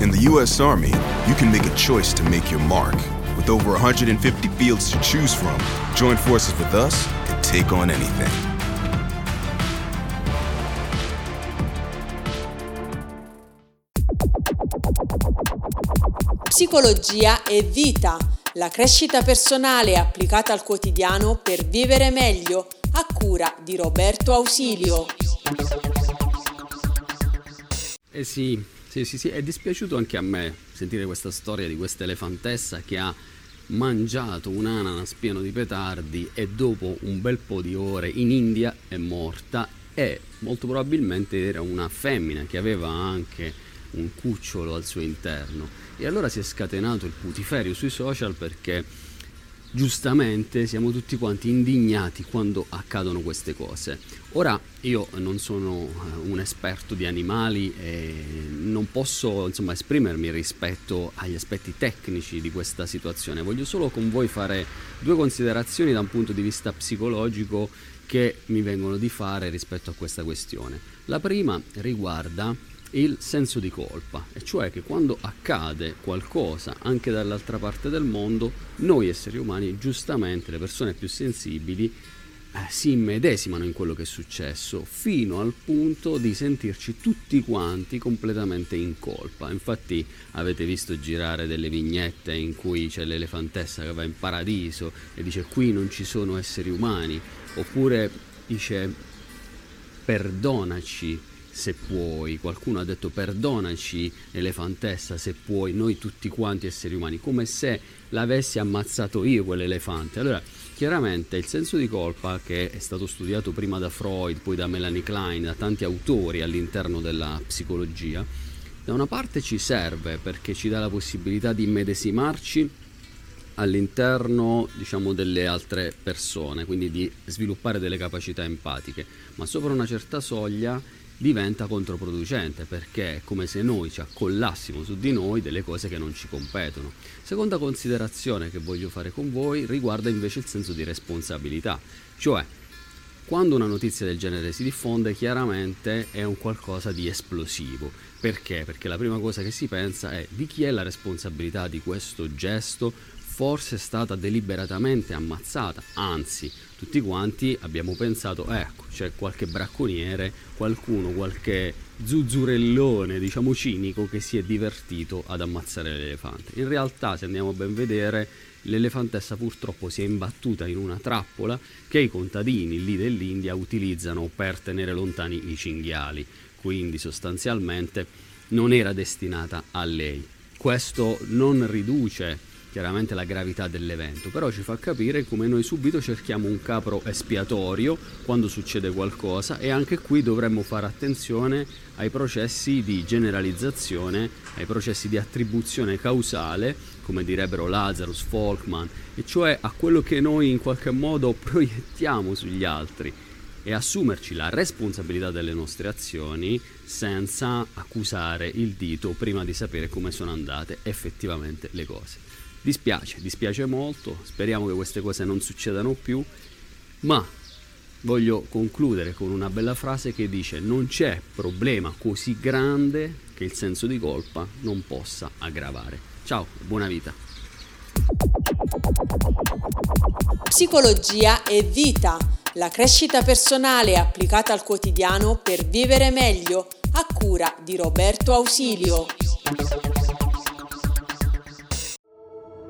In the U.S. Army, you can make a choice to make your mark. With over 150 fields to choose from, join forces with us and take on anything. Psicologia e vita, la crescita personale applicata al quotidiano per vivere meglio, a cura di Roberto Ausilio. Sì, è dispiaciuto anche a me sentire questa storia di questa elefantessa che ha mangiato un ananas pieno di petardi e dopo un bel po' di ore in India è morta, e molto probabilmente era una femmina che aveva anche un cucciolo al suo interno. E allora si è scatenato il putiferio sui social, perché giustamente siamo tutti quanti indignati quando accadono queste cose. Ora, io non sono un esperto di animali e non posso esprimermi rispetto agli aspetti tecnici di questa situazione. Voglio solo con voi fare due considerazioni da un punto di vista psicologico che mi vengono di fare rispetto a questa questione. La prima riguarda il senso di colpa, e cioè che quando accade qualcosa anche dall'altra parte del mondo, noi esseri umani, giustamente le persone più sensibili, si immedesimano in quello che è successo, fino al punto di sentirci tutti quanti completamente in colpa. Infatti avete visto girare delle vignette in cui c'è l'elefantessa che va in paradiso e dice: qui non ci sono esseri umani, oppure dice perdonaci se puoi, qualcuno ha detto perdonaci elefantessa se puoi, noi tutti quanti esseri umani, come se l'avessi ammazzato io quell'elefante. Allora chiaramente il senso di colpa, che è stato studiato prima da Freud, poi da Melanie Klein, da tanti autori all'interno della psicologia, da una parte ci serve perché ci dà la possibilità di immedesimarci all'interno delle altre persone, quindi di sviluppare delle capacità empatiche, ma sopra una certa soglia diventa controproducente, perché è come se noi ci accollassimo su di noi delle cose che non ci competono. Seconda considerazione che voglio fare con voi riguarda invece il senso di responsabilità, cioè quando una notizia del genere si diffonde, chiaramente è un qualcosa di esplosivo. Perché? Perché la prima cosa che si pensa è: di chi è la responsabilità di questo gesto? Forse è stata deliberatamente ammazzata, anzi tutti quanti abbiamo pensato ecco c'è qualche bracconiere, qualche zuzzurellone cinico che si è divertito ad ammazzare l'elefante. In realtà, se andiamo a ben vedere, l'elefantessa purtroppo si è imbattuta in una trappola che i contadini lì dell'India utilizzano per tenere lontani i cinghiali, quindi sostanzialmente non era destinata a lei. Questo non riduce chiaramente la gravità dell'evento, però ci fa capire come noi subito cerchiamo un capro espiatorio quando succede qualcosa, e anche qui dovremmo fare attenzione ai processi di generalizzazione, ai processi di attribuzione causale, come direbbero Lazarus Folkman, e cioè a quello che noi in qualche modo proiettiamo sugli altri, e assumerci la responsabilità delle nostre azioni senza accusare il dito prima di sapere come sono andate effettivamente le cose. Dispiace molto, speriamo che queste cose non succedano più, ma voglio concludere con una bella frase che dice: non c'è problema così grande che il senso di colpa non possa aggravare. Ciao, buona vita. Psicologia e vita, la crescita personale applicata al quotidiano per vivere meglio, a cura di Roberto Ausilio.